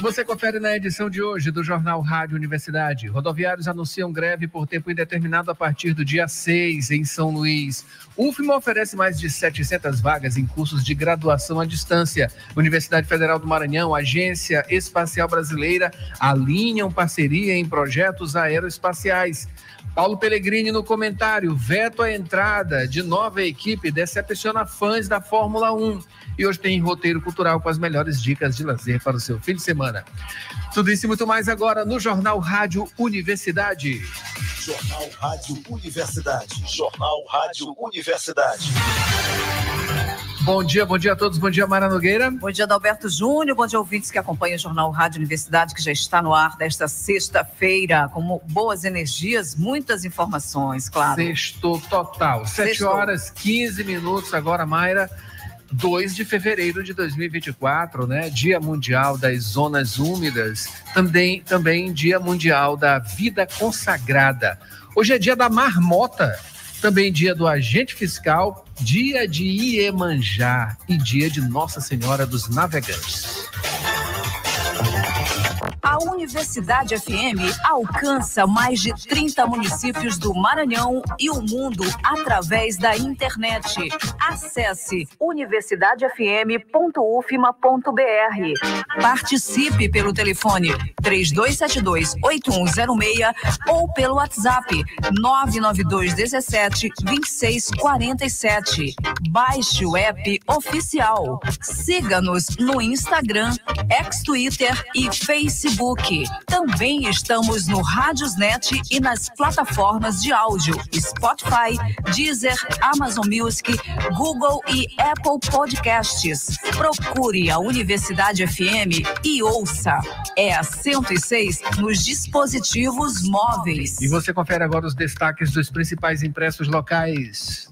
Você confere na edição de hoje do Jornal Rádio Universidade. Rodoviários anunciam greve por tempo indeterminado a partir do dia 6 em São Luís. UFMA oferece mais de 700 vagas em cursos de graduação à distância. Universidade Federal do Maranhão, Agência Espacial Brasileira alinham parceria em projetos aeroespaciais. Paulo Pellegrini no comentário, veto à entrada de nova equipe decepciona fãs da Fórmula 1. E hoje tem roteiro cultural com as melhores dicas de lazer para o seu fim de semana. Tudo isso e muito mais agora no Jornal Rádio Universidade. Jornal Rádio Universidade. Jornal Rádio Universidade. Bom dia a todos. Bom dia, Mara Nogueira. Bom dia, Adalberto Júnior. Bom dia, ouvintes que acompanham o Jornal Rádio Universidade, que já está no ar desta sexta-feira, com boas energias, muitas informações, claro. Sextou total. 7h15 agora, Mayra. 2 de fevereiro de 2024, né? Dia Mundial das Zonas Úmidas, também Dia Mundial da Vida Consagrada. Hoje é dia da marmota, também dia do agente fiscal, dia de Iemanjá e dia de Nossa Senhora dos Navegantes. A Universidade FM alcança mais de 30 municípios do Maranhão e o mundo através da internet. Acesse universidadefm.ufma.br. Participe pelo telefone 3272-8106 ou pelo WhatsApp 99217-2647. Baixe o app oficial. Siga-nos no Instagram, ex-Twitter e Facebook. Também estamos no Radiosnet e nas plataformas de áudio Spotify, Deezer, Amazon Music, Google e Apple Podcasts. Procure a Universidade FM e ouça. É a 106 nos dispositivos móveis. E você confere agora os destaques dos principais impressos locais.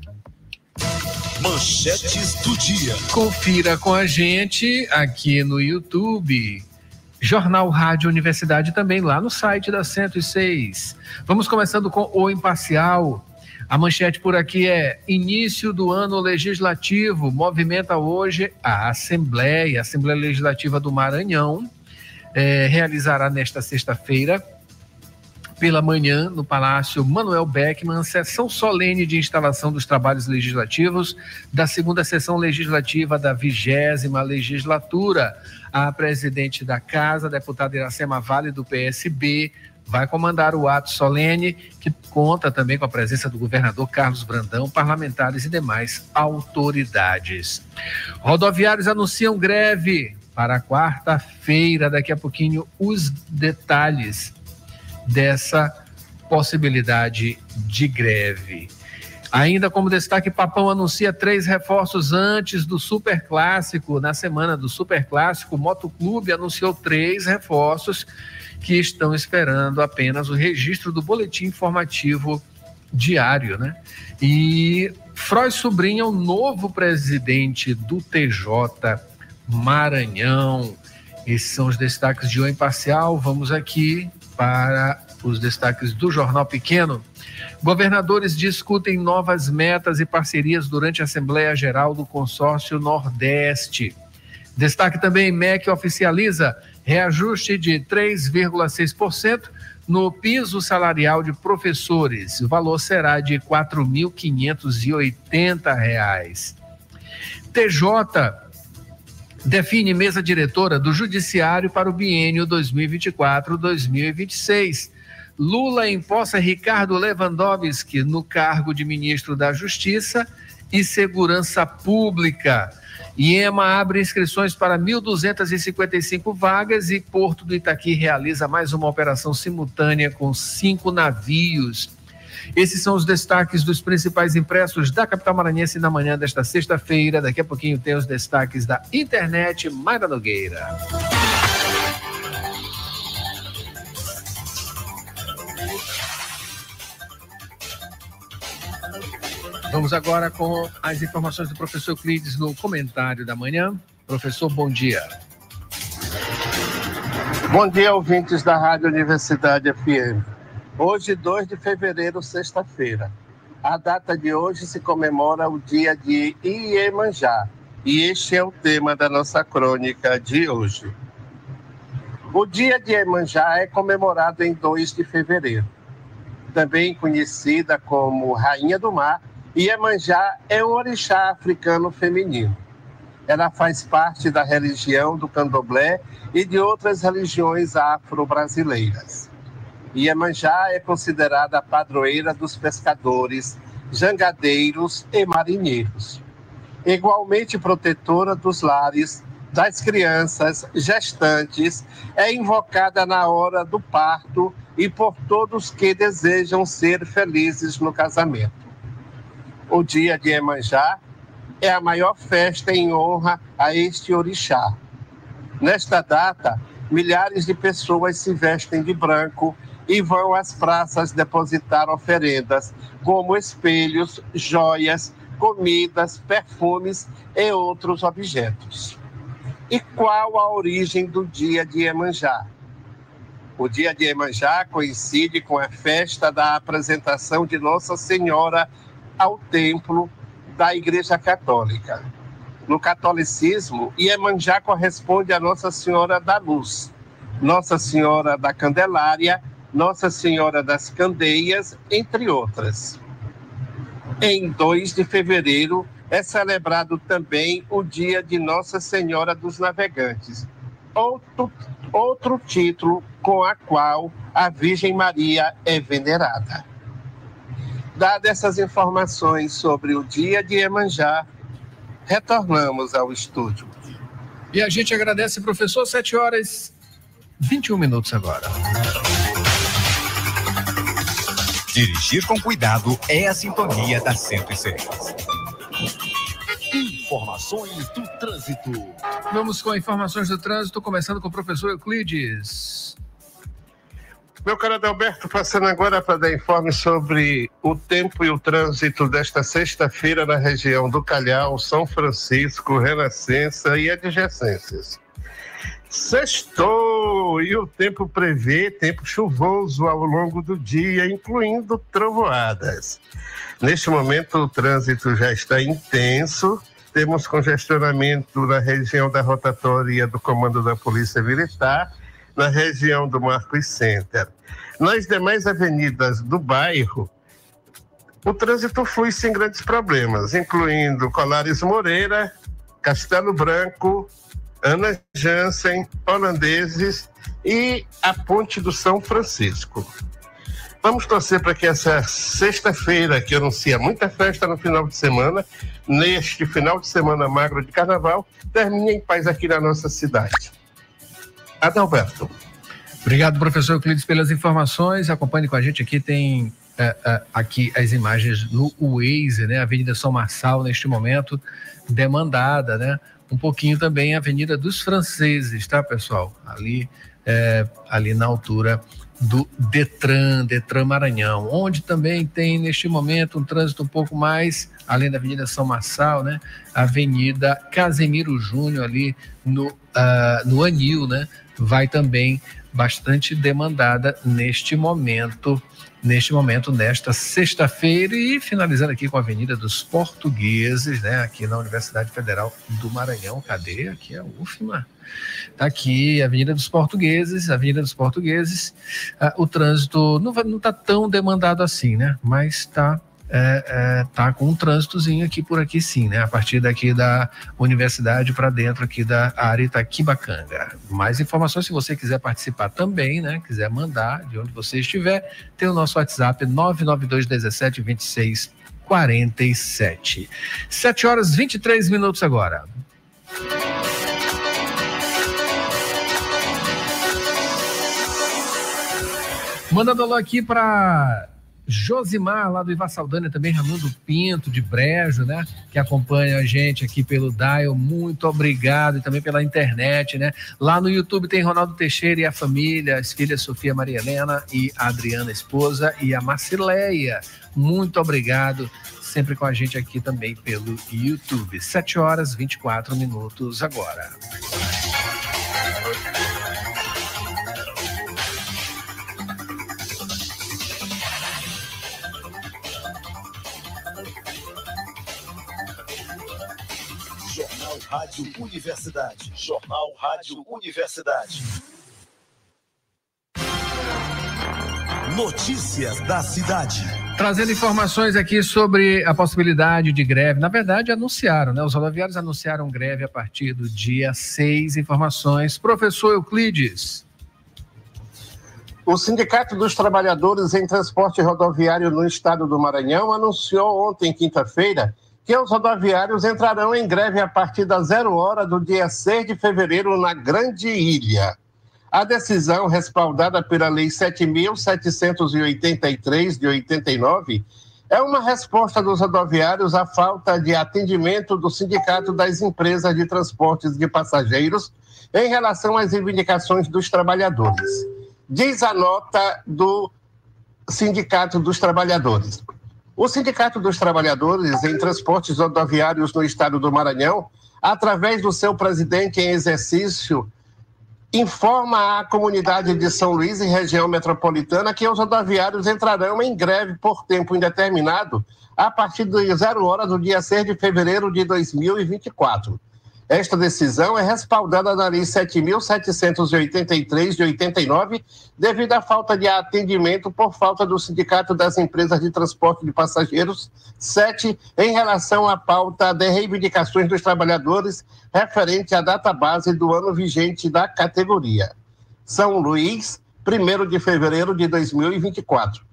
Manchetes do dia. Confira com a gente aqui no YouTube. Jornal Rádio Universidade também lá no site da 106. Vamos começando com o Imparcial. A manchete por aqui é: início do ano legislativo movimenta hoje a Assembleia. A Assembleia Legislativa do Maranhão realizará nesta sexta-feira, pela manhã, no Palácio Manuel Beckmann, sessão solene de instalação dos trabalhos legislativos da segunda sessão legislativa da 20ª legislatura. A presidente da Casa, a deputada Iracema Vale, do PSB, vai comandar o ato solene, que conta também com a presença do governador Carlos Brandão, parlamentares e demais autoridades. Rodoviários anunciam greve para quarta-feira. Daqui a pouquinho, os detalhes dessa possibilidade de greve. Ainda como destaque, Papão anuncia 3 reforços antes do Superclássico. Na semana do Superclássico, o Motoclube anunciou 3 reforços que estão esperando apenas o registro do boletim informativo diário, né? E Fróis Sobrinho é o novo presidente do TJ Maranhão. Esses são os destaques de O Imparcial. Vamos aqui para os destaques do Jornal Pequeno. Governadores discutem novas metas e parcerias durante a Assembleia Geral do Consórcio Nordeste. Destaque também: MEC oficializa reajuste de 3,6% no piso salarial de professores. O valor será de R$ 4.580. TJ define mesa diretora do Judiciário para o biênio 2024-2026. Lula empossa Ricardo Lewandowski no cargo de ministro da Justiça e Segurança Pública. IEMA abre inscrições para 1.255 vagas e Porto do Itaqui realiza mais uma operação simultânea com 5 navios. Esses são os destaques dos principais impressos da capital maranhense na manhã desta sexta-feira. Daqui a pouquinho tem os destaques da internet. Mayra Nogueira. Vamos agora com as informações do professor Clides no comentário da manhã. Professor, bom dia. Bom dia, ouvintes da Rádio Universidade FM. Hoje, 2 de fevereiro, sexta-feira. A data de hoje se comemora o dia de Iemanjá, e este é o tema da nossa crônica de hoje. O dia de Iemanjá é comemorado em 2 de fevereiro. Também conhecida como Rainha do Mar, Iemanjá é um orixá africano feminino. Ela faz parte da religião do Candomblé e de outras religiões afro-brasileiras. Iemanjá é considerada a padroeira dos pescadores, jangadeiros e marinheiros. Igualmente protetora dos lares, das crianças, gestantes, é invocada na hora do parto e por todos que desejam ser felizes no casamento. O dia de Iemanjá é a maior festa em honra a este orixá. Nesta data, milhares de pessoas se vestem de branco e vão às praças depositar oferendas, como espelhos, joias, comidas, perfumes e outros objetos. E qual a origem do dia de Iemanjá? O dia de Iemanjá coincide com a festa da apresentação de Nossa Senhora ao templo da Igreja Católica. No catolicismo, Iemanjá corresponde a Nossa Senhora da Luz, Nossa Senhora da Candelária, Nossa Senhora das Candeias, entre outras. Em 2 de fevereiro, é celebrado também o dia de Nossa Senhora dos Navegantes, outro título com a qual a Virgem Maria é venerada. Dadas essas informações sobre o dia de Iemanjá, retornamos ao estúdio. E a gente agradece, professor. 7h21 agora. Dirigir com cuidado é a sintonia da 106. Informações do trânsito. Vamos com informações do trânsito, começando com o professor Euclides. Meu caro Adalberto, passando agora para dar informe sobre o tempo e o trânsito desta sexta-feira na região do Calhau, São Francisco, Renascença e adjacências. Sextou e o tempo prevê tempo chuvoso ao longo do dia, incluindo trovoadas. Neste momento, o trânsito já está intenso. Temos congestionamento na região da rotatória do Comando da Polícia Militar, na região do Marcos Center. Nas demais avenidas do bairro, o trânsito flui sem grandes problemas, incluindo Colares Moreira, Castelo Branco, Ana Jansen, Holandeses e a Ponte do São Francisco. Vamos torcer para que essa sexta-feira, que anuncia muita festa no final de semana, neste final de semana magro de carnaval, termine em paz aqui na nossa cidade. Adalberto. Obrigado, professor Euclides, pelas informações. Acompanhe com a gente aqui, tem aqui as imagens no Waze, né? Avenida São Marçal, neste momento, demandada, né? Um pouquinho também a Avenida dos Franceses, tá, pessoal? Ali na altura do Detran Maranhão, onde também tem, neste momento, um trânsito um pouco mais, além da Avenida São Marçal, né? Avenida Casemiro Júnior, ali no Anil, né? Vai também bastante demandada neste momento, nesta sexta-feira. E finalizando aqui com a Avenida dos Portugueses, né? Aqui na Universidade Federal do Maranhão. Cadê? Aqui é a UFMA. Tá aqui, Avenida dos Portugueses. O trânsito não tá tão demandado assim, né? Mas tá com um trânsitozinho aqui por aqui, sim, né? A partir daqui da universidade para dentro aqui da área Itaquibacanga. Mais informações, se você quiser participar também, né? Quiser mandar de onde você estiver, tem o nosso WhatsApp 992172647. 7h23 agora. Mandando alô aqui para Josimar, lá do Iva Saldanha, também Ramon do Pinto, de Brejo, né? Que acompanha a gente aqui pelo Dial, muito obrigado, e também pela internet, né? Lá no YouTube tem Ronaldo Teixeira e a família, as filhas Sofia, Maria Helena e a Adriana, esposa, e a Marcileia, muito obrigado, sempre com a gente aqui também pelo YouTube. 7h24 agora. Jornal Rádio Universidade. Jornal Rádio Universidade. Notícias da cidade. Trazendo informações aqui sobre a possibilidade de greve. Na verdade, anunciaram, né? Os rodoviários anunciaram greve a partir do dia 6. Informações. Professor Euclides. O Sindicato dos Trabalhadores em Transporte Rodoviário no Estado do Maranhão anunciou ontem, quinta-feira, que os rodoviários entrarão em greve a partir da 0h do dia 6 de fevereiro na Grande Ilha. A decisão, respaldada pela Lei 7.783, de 89, é uma resposta dos rodoviários à falta de atendimento do Sindicato das Empresas de Transportes de Passageiros em relação às reivindicações dos trabalhadores. Diz a nota do Sindicato dos Trabalhadores. O Sindicato dos Trabalhadores em Transportes Rodoviários no Estado do Maranhão, através do seu presidente em exercício, informa à comunidade de São Luís e região metropolitana que os rodoviários entrarão em greve por tempo indeterminado a partir de 0h do dia 6 de fevereiro de 2024. Esta decisão é respaldada na Lei 7.783, de 89, devido à falta de atendimento por falta do Sindicato das Empresas de Transporte de Passageiros, 7, em relação à pauta de reivindicações dos trabalhadores referente à data base do ano vigente da categoria. São Luís, 1º de fevereiro de 2024.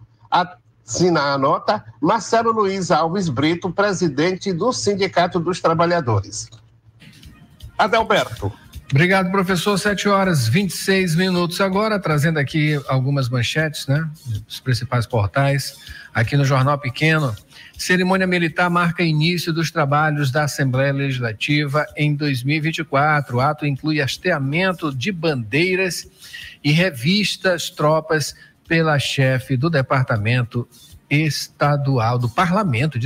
Assina a nota Marcelo Luiz Alves Brito, presidente do Sindicato dos Trabalhadores. Adalberto. Obrigado, professor. 7h26 agora, trazendo aqui algumas manchetes, né? Os principais portais. Aqui no Jornal Pequeno. Cerimônia militar marca início dos trabalhos da Assembleia Legislativa em 2024. O ato inclui hasteamento de bandeiras e revistas tropas pela chefe do Departamento Estadual, do Parlamento,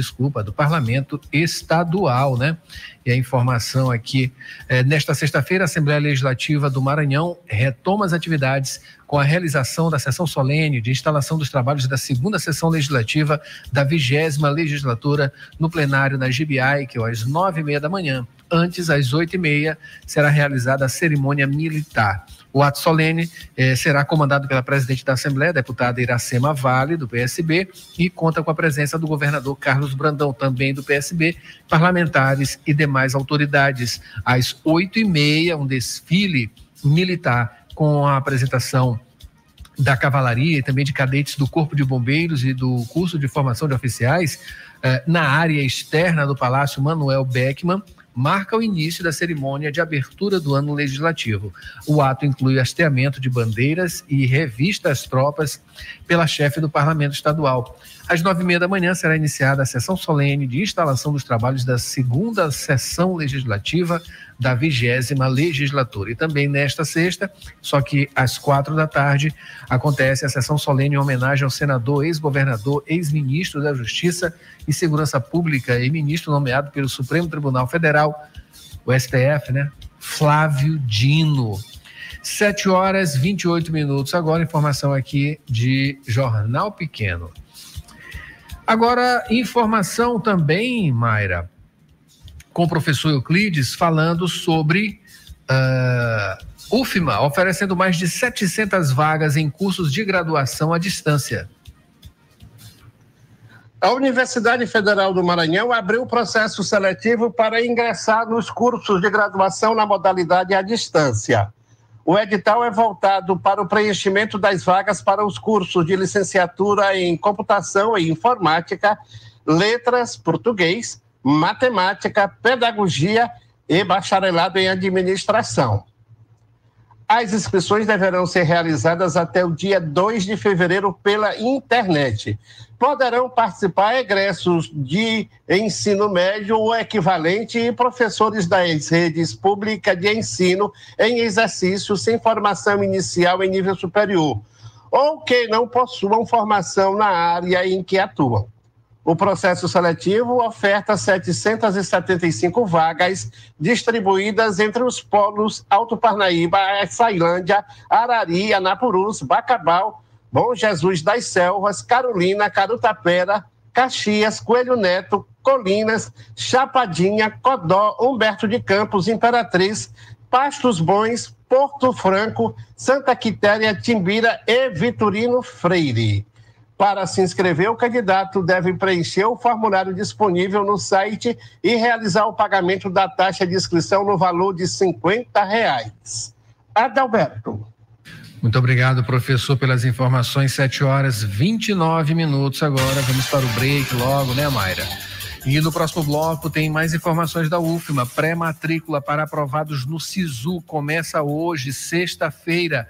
do Parlamento Estadual, né? E a informação aqui, nesta sexta-feira, a Assembleia Legislativa do Maranhão retoma as atividades com a realização da sessão solene de instalação dos trabalhos da segunda sessão legislativa da 20ª legislatura no plenário na Gibiai, que às 9h30 da manhã. Antes, às 8h30, será realizada a cerimônia militar. O ato solene será comandado pela presidente da Assembleia, deputada Iracema Vale, do PSB, e conta com a presença do governador Carlos Brandão, também do PSB, parlamentares e demais autoridades. Às 8h30, um desfile militar com a apresentação da Cavalaria e também de cadetes do Corpo de Bombeiros e do curso de formação de oficiais na área externa do Palácio Manuel Beckmann, marca o início da cerimônia de abertura do ano legislativo. O ato inclui hasteamento de bandeiras e revista às tropas pela chefe do Parlamento Estadual. Às 9h30 da manhã será iniciada a sessão solene de instalação dos trabalhos da segunda sessão legislativa da 20ª legislatura. E também nesta sexta, só que às 16h, acontece a sessão solene em homenagem ao senador, ex-governador, ex-ministro da Justiça e Segurança Pública e ministro nomeado pelo Supremo Tribunal Federal, o STF, né? Flávio Dino. 7h28 agora, informação aqui de Jornal Pequeno. Agora, informação também, Mayra, com o professor Euclides, falando sobre UFMA, oferecendo mais de 700 vagas em cursos de graduação à distância. A Universidade Federal do Maranhão abriu o processo seletivo para ingressar nos cursos de graduação na modalidade à distância. O edital é voltado para o preenchimento das vagas para os cursos de licenciatura em Computação e Informática, Letras, Português, Matemática, Pedagogia e Bacharelado em Administração. As inscrições deverão ser realizadas até o dia 2 de fevereiro pela internet. Poderão participar egressos de ensino médio ou equivalente e professores das redes públicas de ensino em exercício sem formação inicial em nível superior, ou que não possuam formação na área em que atuam. O processo seletivo oferta 775 vagas distribuídas entre os polos Alto Parnaíba, Açailândia, Arari, Anapurus, Bacabal, Bom Jesus das Selvas, Carolina, Carutapera, Caxias, Coelho Neto, Colinas, Chapadinha, Codó, Humberto de Campos, Imperatriz, Pastos Bons, Porto Franco, Santa Quitéria, Timbira e Vitorino Freire. Para se inscrever, o candidato deve preencher o formulário disponível no site e realizar o pagamento da taxa de inscrição no valor de R$ 50. Adalberto. Muito obrigado, professor, pelas informações. 7h29 agora. Vamos para o break logo, né, Mayra? E no próximo bloco tem mais informações da UFMA. Pré-matrícula para aprovados no SISU começa hoje, sexta-feira.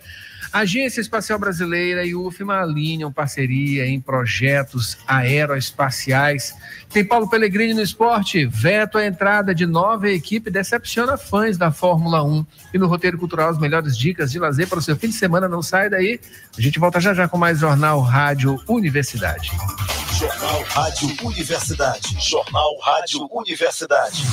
Agência Espacial Brasileira e UFMA alinham parceria em projetos aeroespaciais. Tem Paulo Pellegrini no esporte. Veto à entrada de nova equipe decepciona fãs da Fórmula 1. E no roteiro cultural, as melhores dicas de lazer para o seu fim de semana. Não sai daí. A gente volta já já com mais Jornal Rádio Universidade. Jornal Rádio Universidade. Jornal Rádio Universidade.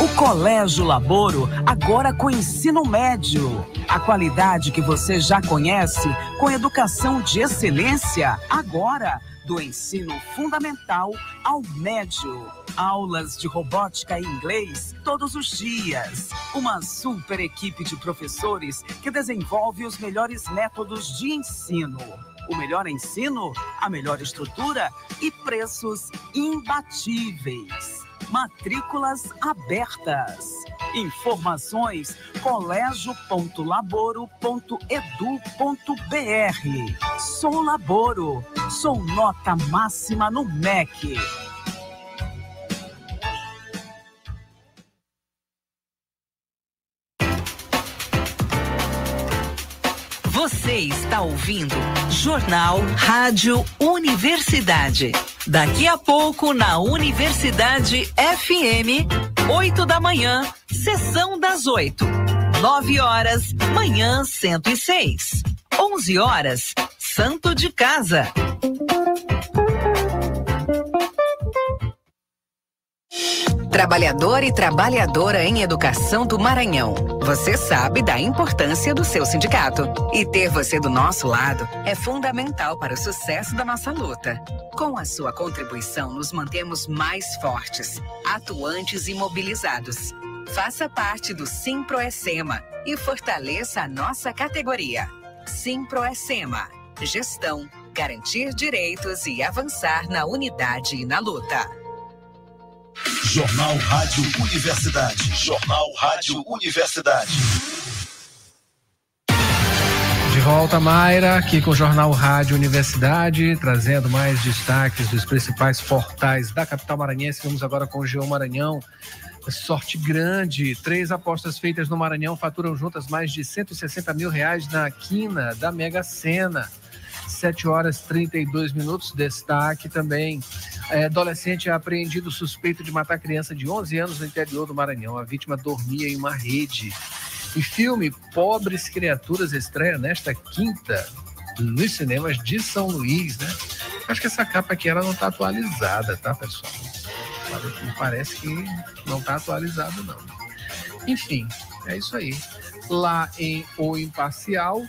O Colégio Laboro, agora com ensino médio. A qualidade que você já conhece, com educação de excelência, agora do ensino fundamental ao médio. Aulas de robótica e inglês todos os dias. Uma super equipe de professores que desenvolve os melhores métodos de ensino. O melhor ensino, a melhor estrutura e preços imbatíveis. Matrículas abertas. Informações: colégio.laboro.edu.br. Sou Laboro, sou nota máxima no MEC. Você está ouvindo Jornal Rádio Universidade. Daqui a pouco na Universidade FM, 8h, sessão das 8. 9h, manhã 106. 11h, Santo de Casa. Trabalhador e trabalhadora em educação do Maranhão. Você sabe da importância do seu sindicato. E ter você do nosso lado é fundamental para o sucesso da nossa luta. Com a sua contribuição, nos mantemos mais fortes, atuantes e mobilizados. Faça parte do Simproecema e fortaleça a nossa categoria. Simproecema. Gestão, garantir direitos e avançar na unidade e na luta. Jornal Rádio Universidade. Jornal Rádio Universidade. De volta, Mayra, aqui com o Jornal Rádio Universidade, trazendo mais destaques dos principais portais da capital maranhense. Vamos agora com o Geo Maranhão. Sorte grande, 3 apostas feitas no Maranhão faturam juntas mais de R$160 mil na quina da Mega Sena. 7h32, destaque também. Adolescente é apreendido suspeito de matar criança de 11 anos no interior do Maranhão. A vítima dormia em uma rede. E filme Pobres Criaturas estreia nesta quinta nos cinemas de São Luís, né? Acho que essa capa aqui ela não está atualizada, tá, pessoal? Parece que não está atualizada, não. Enfim, é isso aí. Lá em O Imparcial,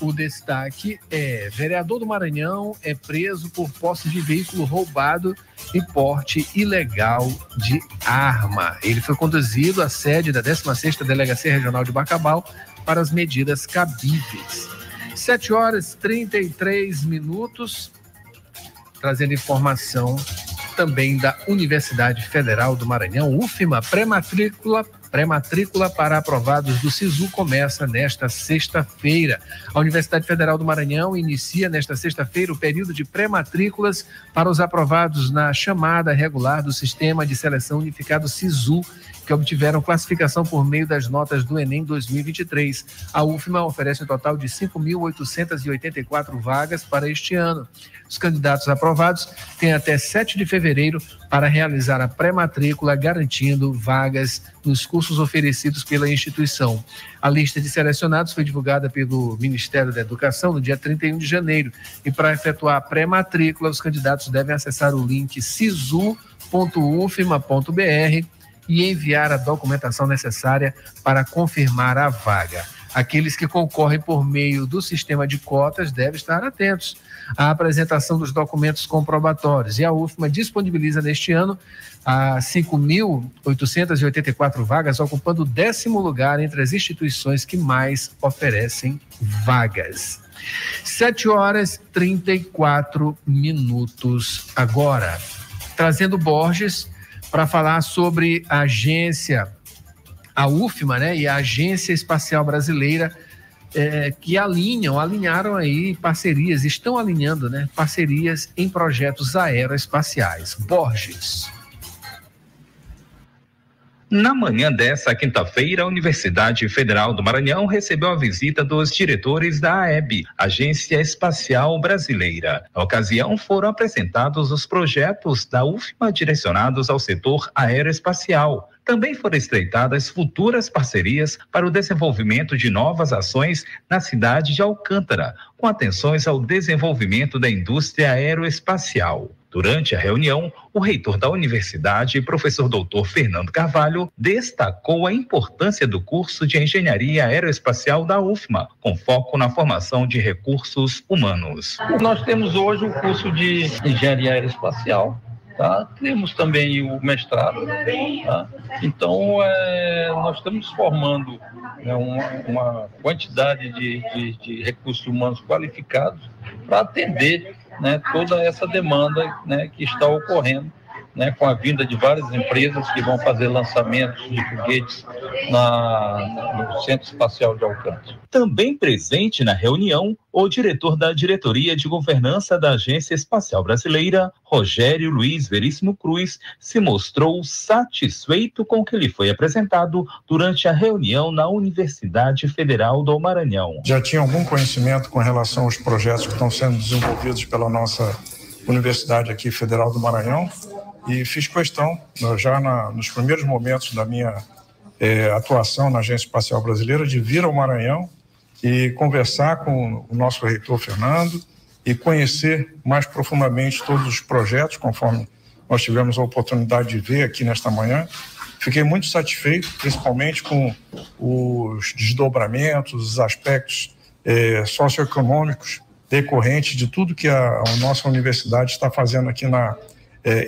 o destaque é: vereador do Maranhão é preso por posse de veículo roubado e porte ilegal de arma. Ele foi conduzido à sede da 16ª Delegacia Regional de Bacabal para as medidas cabíveis. 7h33, trazendo informação também da Universidade Federal do Maranhão, UFMA. Pré-matrícula para aprovados do SISU começa nesta sexta-feira. A Universidade Federal do Maranhão inicia nesta sexta-feira o período de pré-matrículas para os aprovados na chamada regular do Sistema de Seleção Unificado SISU, que obtiveram classificação por meio das notas do Enem 2023. A UFMA oferece um total de 5.884 vagas para este ano. Os candidatos aprovados têm até 7 de fevereiro para realizar a pré-matrícula, garantindo vagas nos cursos oferecidos pela instituição. A lista de selecionados foi divulgada pelo Ministério da Educação no dia 31 de janeiro. E para efetuar a pré-matrícula, os candidatos devem acessar o link sisu.ufma.br e enviar a documentação necessária para confirmar a vaga. Aqueles que concorrem por meio do sistema de cotas devem estar atentos à apresentação dos documentos comprobatórios. E a UFMA disponibiliza neste ano 5.884 vagas, ocupando o 10º lugar entre as instituições que mais oferecem vagas. 7h34 agora. Trazendo Borges para falar sobre a agência, a UFMA, né, e a Agência Espacial Brasileira, que alinharam aí parcerias, estão alinhando, né, parcerias em projetos aeroespaciais. Borges. Na manhã dessa quinta-feira, a Universidade Federal do Maranhão recebeu a visita dos diretores da AEB, Agência Espacial Brasileira. Na ocasião, foram apresentados os projetos da UFMA direcionados ao setor aeroespacial. Também foram estreitadas futuras parcerias para o desenvolvimento de novas ações na cidade de Alcântara, com atenções ao desenvolvimento da indústria aeroespacial. Durante a reunião, o reitor da universidade, professor doutor Fernando Carvalho, destacou a importância do curso de Engenharia Aeroespacial da UFMA, com foco na formação de recursos humanos. Nós temos hoje o curso de Engenharia Aeroespacial, tá? Temos também o mestrado, tá? Então, nós estamos formando, né, uma quantidade de recursos humanos qualificados para atender, né, toda essa demanda, né, que está ocorrendo, né, com a vinda de várias empresas que vão fazer lançamentos de foguetes no Centro Espacial de Alcântara. Também presente na reunião, o diretor da Diretoria de Governança da Agência Espacial Brasileira, Rogério Luiz Veríssimo Cruz, se mostrou satisfeito com o que lhe foi apresentado durante a reunião na Universidade Federal do Maranhão. Já tinha algum conhecimento com relação aos projetos que estão sendo desenvolvidos pela nossa Universidade aqui Federal do Maranhão e fiz questão, já nos primeiros momentos da minha atuação na Agência Espacial Brasileira, de vir ao Maranhão e conversar com o nosso reitor Fernando e conhecer mais profundamente todos os projetos, conforme nós tivemos a oportunidade de ver aqui nesta manhã. Fiquei muito satisfeito, principalmente com os desdobramentos, os aspectos socioeconômicos decorrentes de tudo que a nossa universidade está fazendo aqui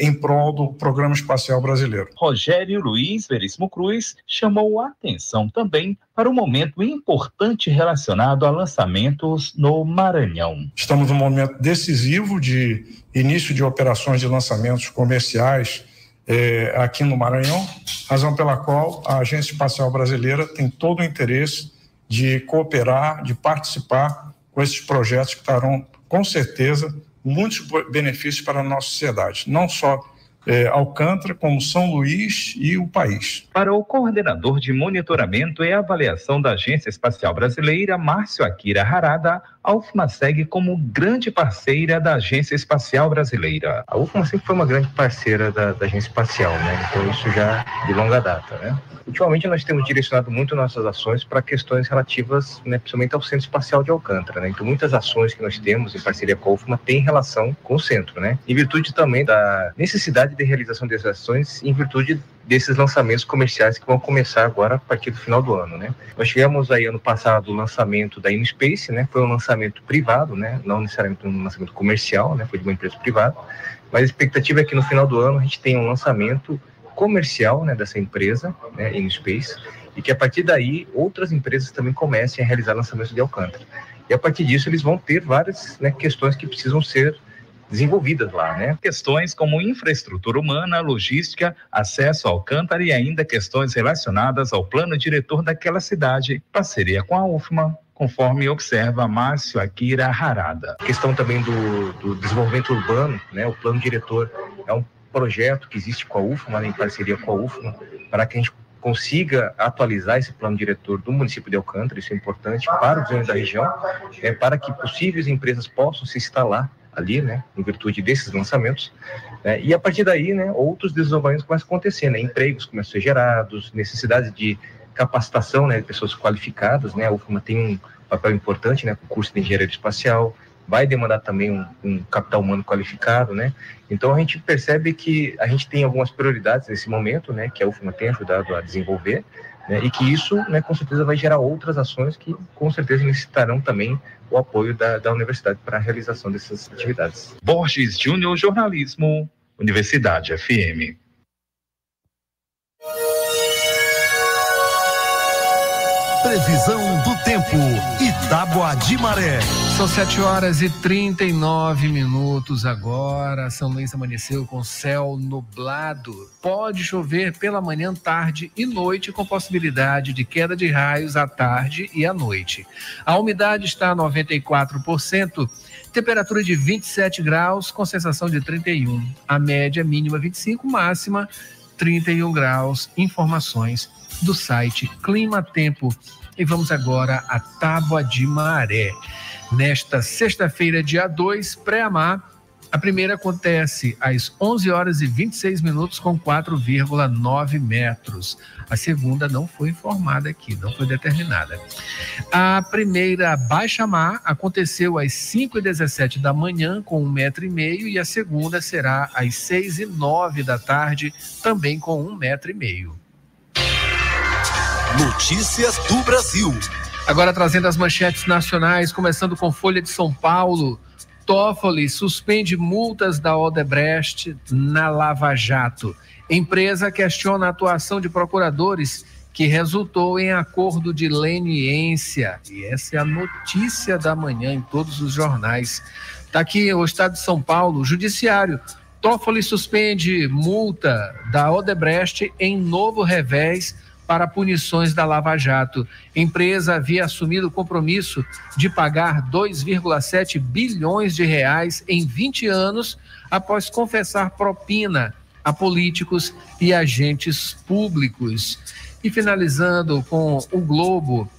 em prol do Programa Espacial Brasileiro. Rogério Luiz Veríssimo Cruz chamou a atenção também para um momento importante relacionado a lançamentos no Maranhão. Estamos num momento decisivo de início de operações de lançamentos comerciais aqui no Maranhão, razão pela qual a Agência Espacial Brasileira tem todo o interesse de cooperar, de participar com esses projetos que estarão, com certeza, muitos benefícios para a nossa sociedade, não só Alcântara, como São Luís e o país. Para o coordenador de monitoramento e avaliação da Agência Espacial Brasileira, Márcio Akira Harada, a UFMA segue como grande parceira da Agência Espacial Brasileira. A UFMA sempre foi uma grande parceira da Agência Espacial, né? Então isso já de longa data, né? Ultimamente nós temos direcionado muito nossas ações para questões relativas, né, principalmente ao Centro Espacial de Alcântara, né? Então muitas ações que nós temos em parceria com a UFMA têm relação com o centro, né? Em virtude também da necessidade de realização dessas ações, em virtude desses lançamentos comerciais que vão começar agora a partir do final do ano, né? Nós tivemos aí ano passado o lançamento da InSpace, né? Foi um lançamento privado, né? Não necessariamente um lançamento comercial, né? Foi de uma empresa privada, mas a expectativa é que no final do ano a gente tenha um lançamento comercial, né, dessa empresa, né, InSpace, e que a partir daí outras empresas também comecem a realizar lançamentos de Alcântara. E a partir disso eles vão ter várias, né, questões que precisam ser desenvolvidas lá, né? Questões como infraestrutura humana, logística, acesso ao Alcântara e ainda questões relacionadas ao plano diretor daquela cidade, parceria com a UFMA, conforme observa Márcio Akira Harada. A questão também do desenvolvimento urbano, né? O plano diretor é um projeto que existe com a UFMA, em parceria com a UFMA, para que a gente consiga atualizar esse plano diretor do município de Alcântara. Isso é importante para o desenho da região, para que possíveis empresas possam se instalar ali, né, em virtude desses lançamentos, né, e a partir daí, né, outros desenvolvimentos começam a acontecer, né, empregos começam a ser gerados, necessidade de capacitação, né, de pessoas qualificadas, né, a UFMA tem um papel importante, né, com o curso de engenharia espacial, vai demandar também um capital humano qualificado, né, então a gente percebe que a gente tem algumas prioridades nesse momento, né, que a UFMA tem ajudado a desenvolver, né, e que isso, né, com certeza vai gerar outras ações que com certeza necessitarão também o apoio da universidade para a realização dessas atividades. Borges Júnior, Jornalismo, Universidade FM. Previsão do tempo, Itaboá de Maré. São 7h39 agora. São Luís amanheceu com céu nublado. Pode chover pela manhã, tarde e noite, com possibilidade de queda de raios à tarde e à noite. A umidade está a 94%, temperatura de 27 graus, com sensação de 31. A média mínima 25, máxima 31 graus. Informações do site Clima Tempo. E vamos agora a Tábua de Maré. Nesta sexta-feira, dia 2, pré-amar, a primeira acontece às 11h26 com 4,9 metros. A segunda não foi informada aqui, não foi determinada. A primeira baixa-mar aconteceu às 5h17 da manhã com 1,5 metro e a segunda será às 6h09 da tarde, também com 1,5 metro. Notícias do Brasil. Agora trazendo as manchetes nacionais, começando com Folha de São Paulo. Toffoli suspende multas da Odebrecht na Lava Jato. Empresa questiona a atuação de procuradores que resultou em acordo de leniência. E essa é a notícia da manhã em todos os jornais. Está aqui o Estado de São Paulo, Judiciário. Toffoli suspende multa da Odebrecht em novo revés para punições da Lava Jato. Empresa havia assumido o compromisso de pagar 2,7 bilhões de reais em 20 anos após confessar propina a políticos e agentes públicos. E finalizando com o Globo,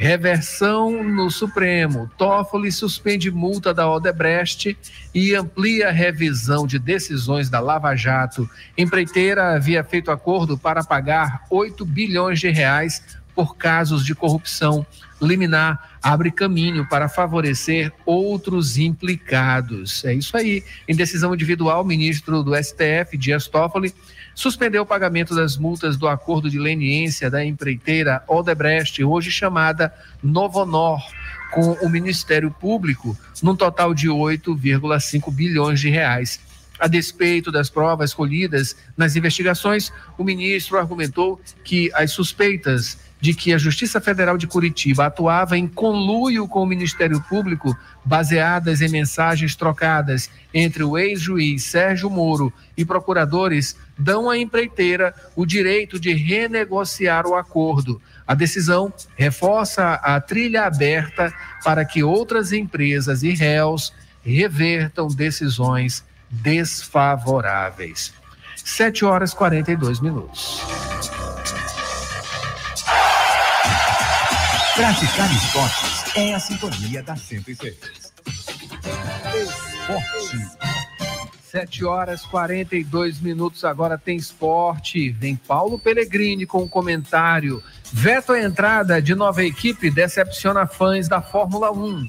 reversão no Supremo. Toffoli suspende multa da Odebrecht e amplia a revisão de decisões da Lava Jato. Empreiteira havia feito acordo para pagar 8 bilhões de reais por casos de corrupção. Liminar abre caminho para favorecer outros implicados. É isso aí. Em decisão individual, o ministro do STF, Dias Toffoli, suspendeu o pagamento das multas do acordo de leniência da empreiteira Odebrecht, hoje chamada Novonor, com o Ministério Público, num total de 8,5 bilhões de reais. A despeito das provas colhidas nas investigações, o ministro argumentou que as suspeitas de que a Justiça Federal de Curitiba atuava em conluio com o Ministério Público, baseadas em mensagens trocadas entre o ex-juiz Sérgio Moro e procuradores, dão à empreiteira o direito de renegociar o acordo. A decisão reforça a trilha aberta para que outras empresas e réus revertam decisões desfavoráveis. 7h42. Praticar esportes é a sintonia da 106. Esporte. 7h42 agora tem esporte. Vem Paulo Pellegrini com um comentário. Veto à entrada de nova equipe decepciona fãs da Fórmula 1.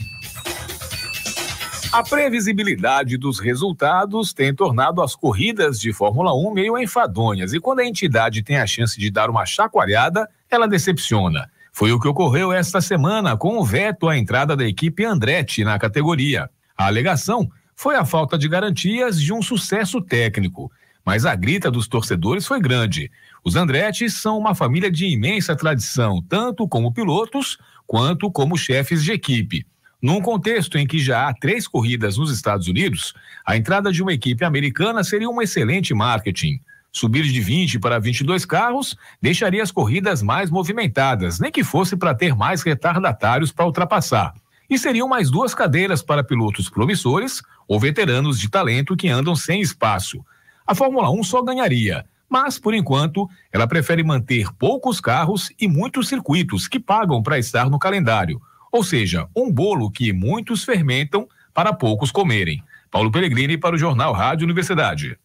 A previsibilidade dos resultados tem tornado as corridas de Fórmula 1 meio enfadonhas, e quando a entidade tem a chance de dar uma chacoalhada, ela decepciona. Foi o que ocorreu esta semana com o veto à entrada da equipe Andretti na categoria. A alegação foi a falta de garantias de um sucesso técnico, mas a grita dos torcedores foi grande. Os Andretti são uma família de imensa tradição, tanto como pilotos quanto como chefes de equipe. Num contexto em que já há 3 corridas nos Estados Unidos, a entrada de uma equipe americana seria um excelente marketing. Subir de 20 para 22 carros deixaria as corridas mais movimentadas, nem que fosse para ter mais retardatários para ultrapassar. E seriam mais 2 cadeiras para pilotos promissores ou veteranos de talento que andam sem espaço. A Fórmula 1 só ganharia, mas, por enquanto, ela prefere manter poucos carros e muitos circuitos que pagam para estar no calendário. Ou seja, um bolo que muitos fermentam para poucos comerem. Paulo Pellegrini para o Jornal Rádio Universidade.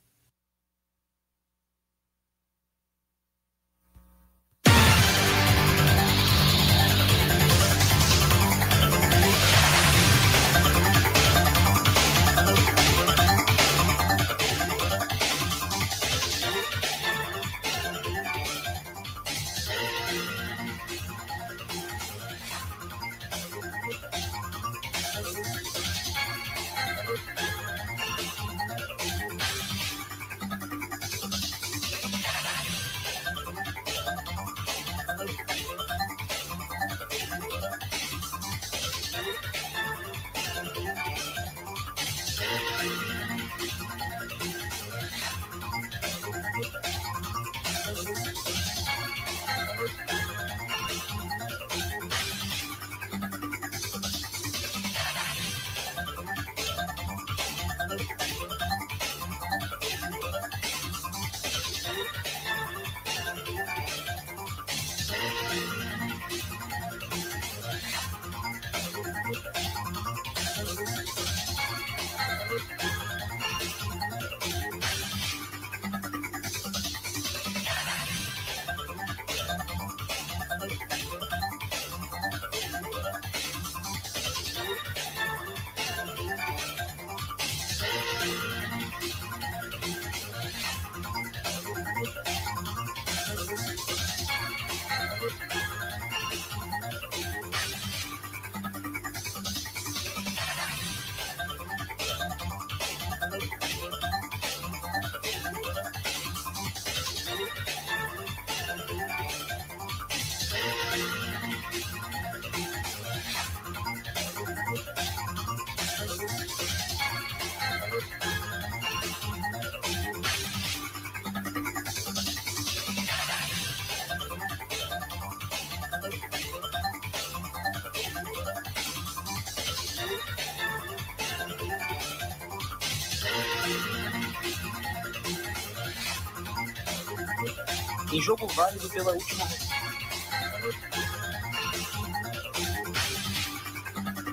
em jogo válido pela última.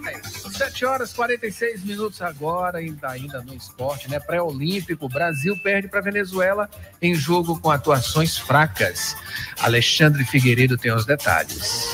É, 7 horas e 46 minutos agora, ainda no esporte, né? Pré-olímpico, Brasil perde para Venezuela em jogo com atuações fracas. Alexandre Figueiredo tem os detalhes.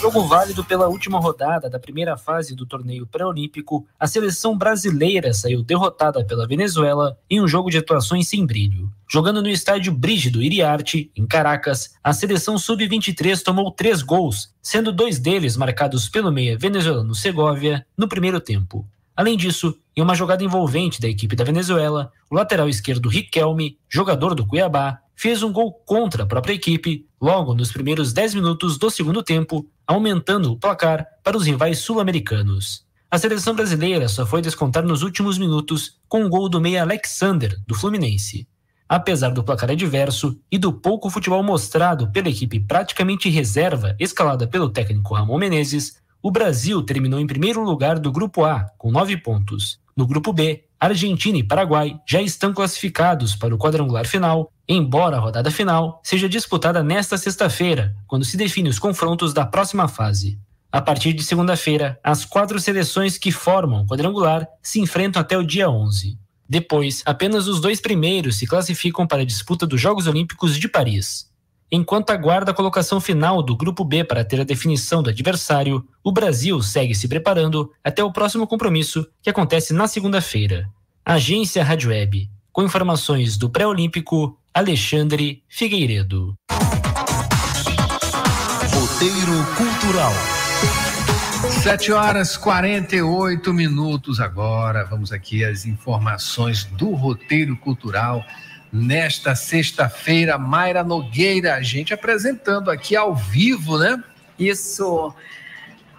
Jogo válido pela última rodada da primeira fase do torneio pré-olímpico, a seleção brasileira saiu derrotada pela Venezuela em um jogo de atuações sem brilho. Jogando no estádio Brígido Iriarte, em Caracas, a seleção sub-23 tomou 3 gols, sendo 2 deles marcados pelo meia venezuelano Segovia no primeiro tempo. Além disso, em uma jogada envolvente da equipe da Venezuela, o lateral esquerdo Riquelme, jogador do Cuiabá, fez um gol contra a própria equipe logo nos primeiros 10 minutos do segundo tempo, aumentando o placar para os rivais sul-americanos. A seleção brasileira só foi descontar nos últimos minutos com o gol do meia Alexander, do Fluminense. Apesar do placar adverso e do pouco futebol mostrado pela equipe praticamente reserva escalada pelo técnico Ramon Menezes, o Brasil terminou em primeiro lugar do Grupo A, com 9 pontos. No Grupo B, Argentina e Paraguai já estão classificados para o quadrangular final, embora a rodada final seja disputada nesta sexta-feira, quando se definem os confrontos da próxima fase. A partir de segunda-feira, as 4 seleções que formam o quadrangular se enfrentam até o dia 11. Depois, apenas os 2 primeiros se classificam para a disputa dos Jogos Olímpicos de Paris. Enquanto aguarda a colocação final do Grupo B para ter a definição do adversário, o Brasil segue se preparando até o próximo compromisso, que acontece na segunda-feira. Agência Rádio Web, com informações do pré-olímpico, Alexandre Figueiredo. Roteiro Cultural. 7 horas e 48 minutos agora. Vamos aqui às informações do Roteiro Cultural. Nesta sexta-feira, Mayra Nogueira, a gente apresentando aqui ao vivo, né? Isso.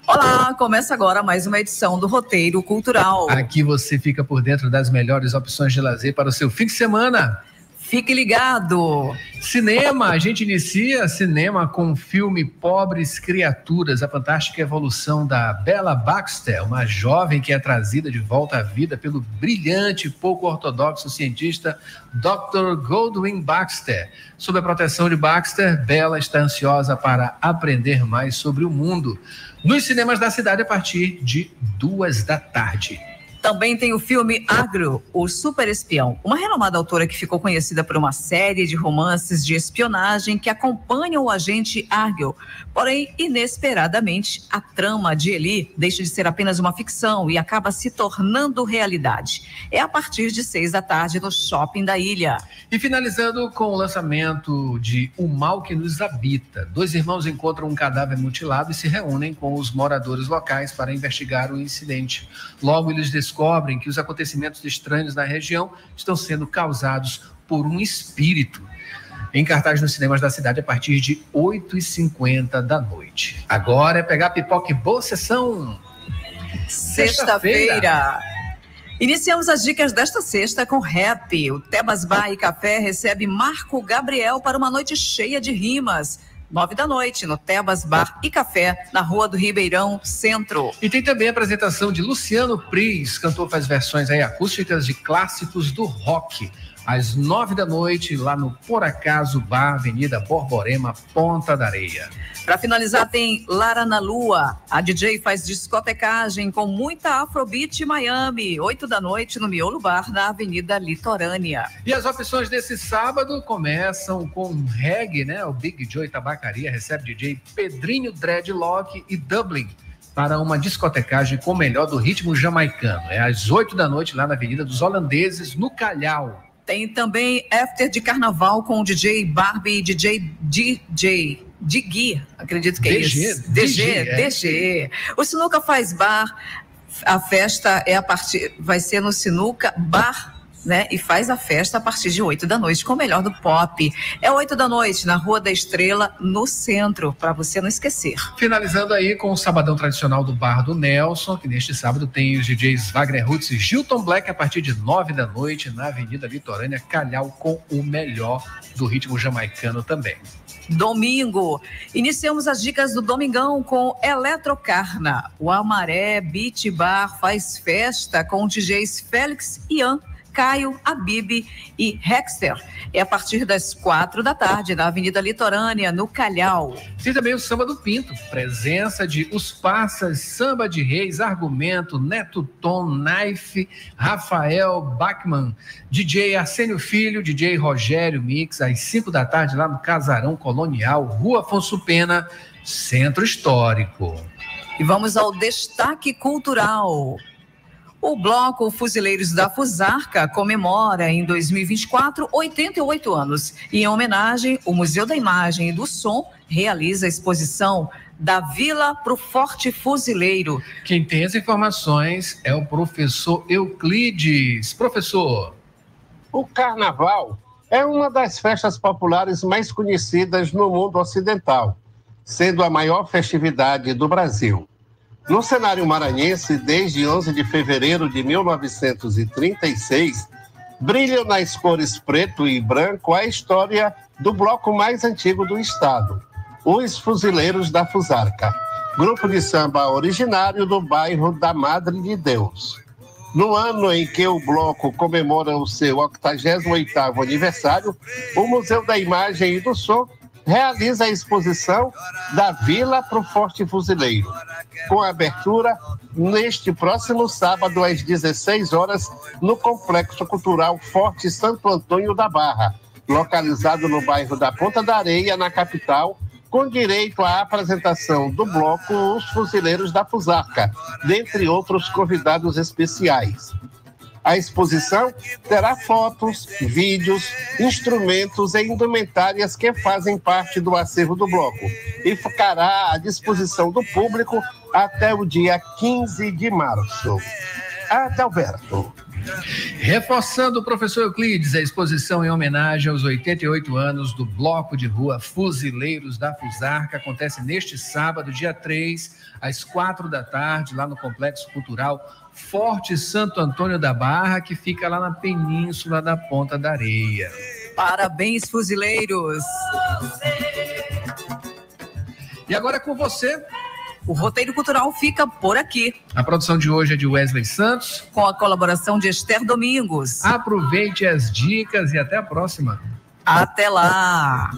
Olá, começa agora mais uma edição do Roteiro Cultural. Aqui você fica por dentro das melhores opções de lazer para o seu fim de semana. Fique ligado. Cinema, a gente inicia cinema com o filme Pobres Criaturas, a fantástica evolução da Bella Baxter, uma jovem que é trazida de volta à vida pelo brilhante e pouco ortodoxo cientista Dr. Goldwyn Baxter. Sob a proteção de Baxter, Bella está ansiosa para aprender mais sobre o mundo. Nos cinemas da cidade a partir de 14h. Também tem o filme Agro, o Super Espião, uma renomada autora que ficou conhecida por uma série de romances de espionagem que acompanham o agente Argyll. Porém, inesperadamente, a trama de Eli deixa de ser apenas uma ficção e acaba se tornando realidade. É a partir de 18h no Shopping da Ilha. E finalizando com o lançamento de O Mal que Nos Habita. 2 irmãos encontram um cadáver mutilado e se reúnem com os moradores locais para investigar o incidente. Logo, eles descobrem que os acontecimentos estranhos na região estão sendo causados por um espírito. Em cartaz nos cinemas da cidade a partir de 20h50. Agora é pegar pipoca e boa sessão. Sexta-feira. Iniciamos as dicas desta sexta com rap. O Tebas Bar e Café recebe Marco Gabriel para uma noite cheia de rimas. 21h, no Tebas Bar e Café, na Rua do Ribeirão, Centro. E tem também a apresentação de Luciano Pris, cantor faz versões aí acústicas de clássicos do rock. Às 21h, lá no Por Acaso Bar, Avenida Borborema, Ponta da Areia. Para finalizar, tem Lara na Lua. A DJ faz discotecagem com muita Afrobeat Miami. 20h, no Miolo Bar, na Avenida Litorânea. E as opções desse sábado começam com reggae, né? O Big Joy Tabacaria recebe DJ Pedrinho Dreadlock e Dublin para uma discotecagem com o melhor do ritmo jamaicano. É às 20h, lá na Avenida dos Holandeses, no Calhau. Tem também After de Carnaval com o DJ Barbie e DJ Digui, acredito que é DG, isso. DG. O Sinuca faz bar, a festa é a partir, vai ser no Sinuca Bar, né? E faz a festa a partir de 20h, com o melhor do pop. É 20h, na Rua da Estrela, no centro, para você não esquecer. Finalizando aí com o sabadão tradicional do Bar do Nelson, que neste sábado tem os DJs Wagner Roots e Gilton Black a partir de 21h, na Avenida Litorânea, Calhau, com o melhor do ritmo jamaicano também. Domingo, iniciamos as dicas do Domingão com Eletrocarna. O Amaré Beach Bar faz festa com DJs Félix e Ian Caio, Habib e Hexter. É a partir das 4 da tarde na Avenida Litorânea, no Calhau. Tem também o Samba do Pinto, presença de Os Passas, Samba de Reis, Argumento, Neto Tom, Knife, Rafael Bachmann, DJ Arsênio Filho, DJ Rogério Mix, às 5 da tarde lá no Casarão Colonial, Rua Afonso Pena, Centro Histórico. E vamos ao destaque cultural. O bloco Fuzileiros da Fusarca comemora em 2024 88 anos. E em homenagem, o Museu da Imagem e do Som realiza a exposição Da Vila para o Forte Fuzileiro. Quem tem as informações é o professor Euclides. Professor. O carnaval é uma das festas populares mais conhecidas no mundo ocidental, sendo a maior festividade do Brasil. No cenário maranhense, desde 11 de fevereiro de 1936, brilham nas cores preto e branco a história do bloco mais antigo do estado, os Fuzileiros da Fusarca, grupo de samba originário do bairro da Madre de Deus. No ano em que o bloco comemora o seu 88º aniversário, o Museu da Imagem e do Som realiza a exposição Da Vila para o Forte Fuzileiro, com abertura neste próximo sábado às 16 horas no Complexo Cultural Forte Santo Antônio da Barra, localizado no bairro da Ponta da Areia, na capital, com direito à apresentação do bloco Os Fuzileiros da Fusarca, dentre outros convidados especiais. A exposição terá fotos, vídeos, instrumentos e indumentárias que fazem parte do acervo do bloco e ficará à disposição do público até o dia 15 de março. Adalberto. Reforçando o professor Euclides, a exposição em homenagem aos 88 anos do bloco de rua Fuzileiros da Fusarca acontece neste sábado, dia 3, às 4 da tarde, lá no Complexo Cultural Forte Santo Antônio da Barra, que fica lá na Península da Ponta da Areia. Parabéns, fuzileiros! E agora é com você. O Roteiro Cultural fica por aqui. A produção de hoje é de Wesley Santos, com a colaboração de Esther Domingos. Aproveite as dicas e até a próxima. Até lá!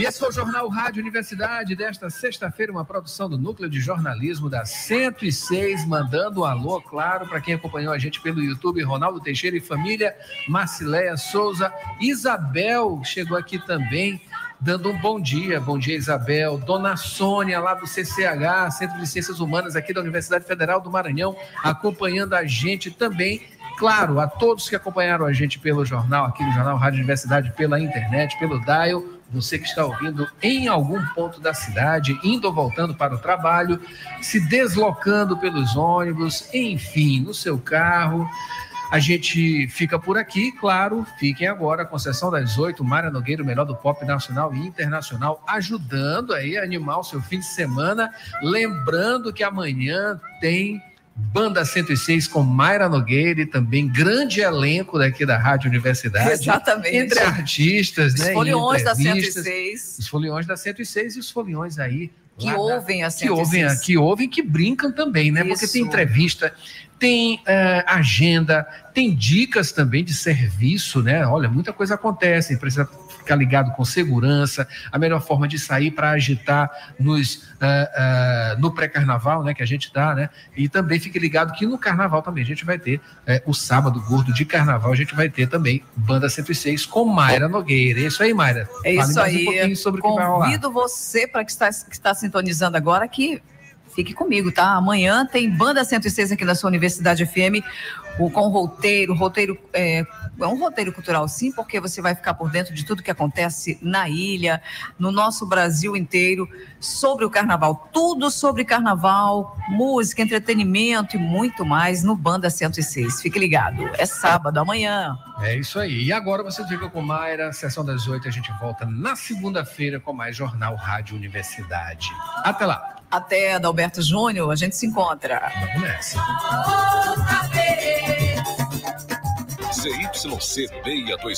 E esse foi o Jornal Rádio Universidade desta sexta-feira, uma produção do Núcleo de Jornalismo da 106, mandando um alô, claro, para quem acompanhou a gente pelo YouTube, Ronaldo Teixeira e família, Marcileia Souza, Isabel chegou aqui também, dando um bom dia Isabel, Dona Sônia lá do CCH, Centro de Ciências Humanas aqui da Universidade Federal do Maranhão, acompanhando a gente também. Claro, a todos que acompanharam a gente pelo jornal, aqui no Jornal Rádio Universidade, pela internet, pelo dial, você que está ouvindo em algum ponto da cidade, indo ou voltando para o trabalho, se deslocando pelos ônibus, enfim, no seu carro. A gente fica por aqui, claro, fiquem agora com a Sessão das 8, Mária Nogueira, o melhor do pop nacional e internacional, ajudando aí a animar o seu fim de semana, lembrando que amanhã tem Banda 106 com Mayra Nogueira e também grande elenco daqui da Rádio Universidade. Exatamente. Entre artistas, os né? Os foliões da 106. Os foliões da 106 e os foliões aí que ouvem a 106. Que ouvem, que brincam também, né? Isso. Porque tem entrevista, tem agenda, tem dicas também de serviço, né? Olha, muita coisa acontece, precisa ficar ligado com segurança, a melhor forma de sair para agitar no pré-carnaval, né, que a gente tá, né? E também fique ligado que no carnaval também a gente vai ter o sábado gordo de carnaval, a gente vai ter também Banda 106 com Mayra Nogueira. É isso aí, Mayra. É isso aí. Fale mais um pouquinho sobre o que vai rolar. Convido você para que está sintonizando agora aqui. Fique comigo, tá? Amanhã tem Banda 106 aqui na sua Universidade FM, com roteiro é um roteiro cultural, sim, porque você vai ficar por dentro de tudo que acontece na ilha, no nosso Brasil inteiro, sobre o carnaval. Tudo sobre carnaval, música, entretenimento e muito mais no Banda 106. Fique ligado, é sábado, amanhã. É isso aí. E agora vocês ficam com Mayra, Sessão das 8, a gente volta na segunda-feira com mais Jornal Rádio Universidade. Até lá. Até Adalberto Júnior, a gente se encontra. Vamos nessa. ZYC 622.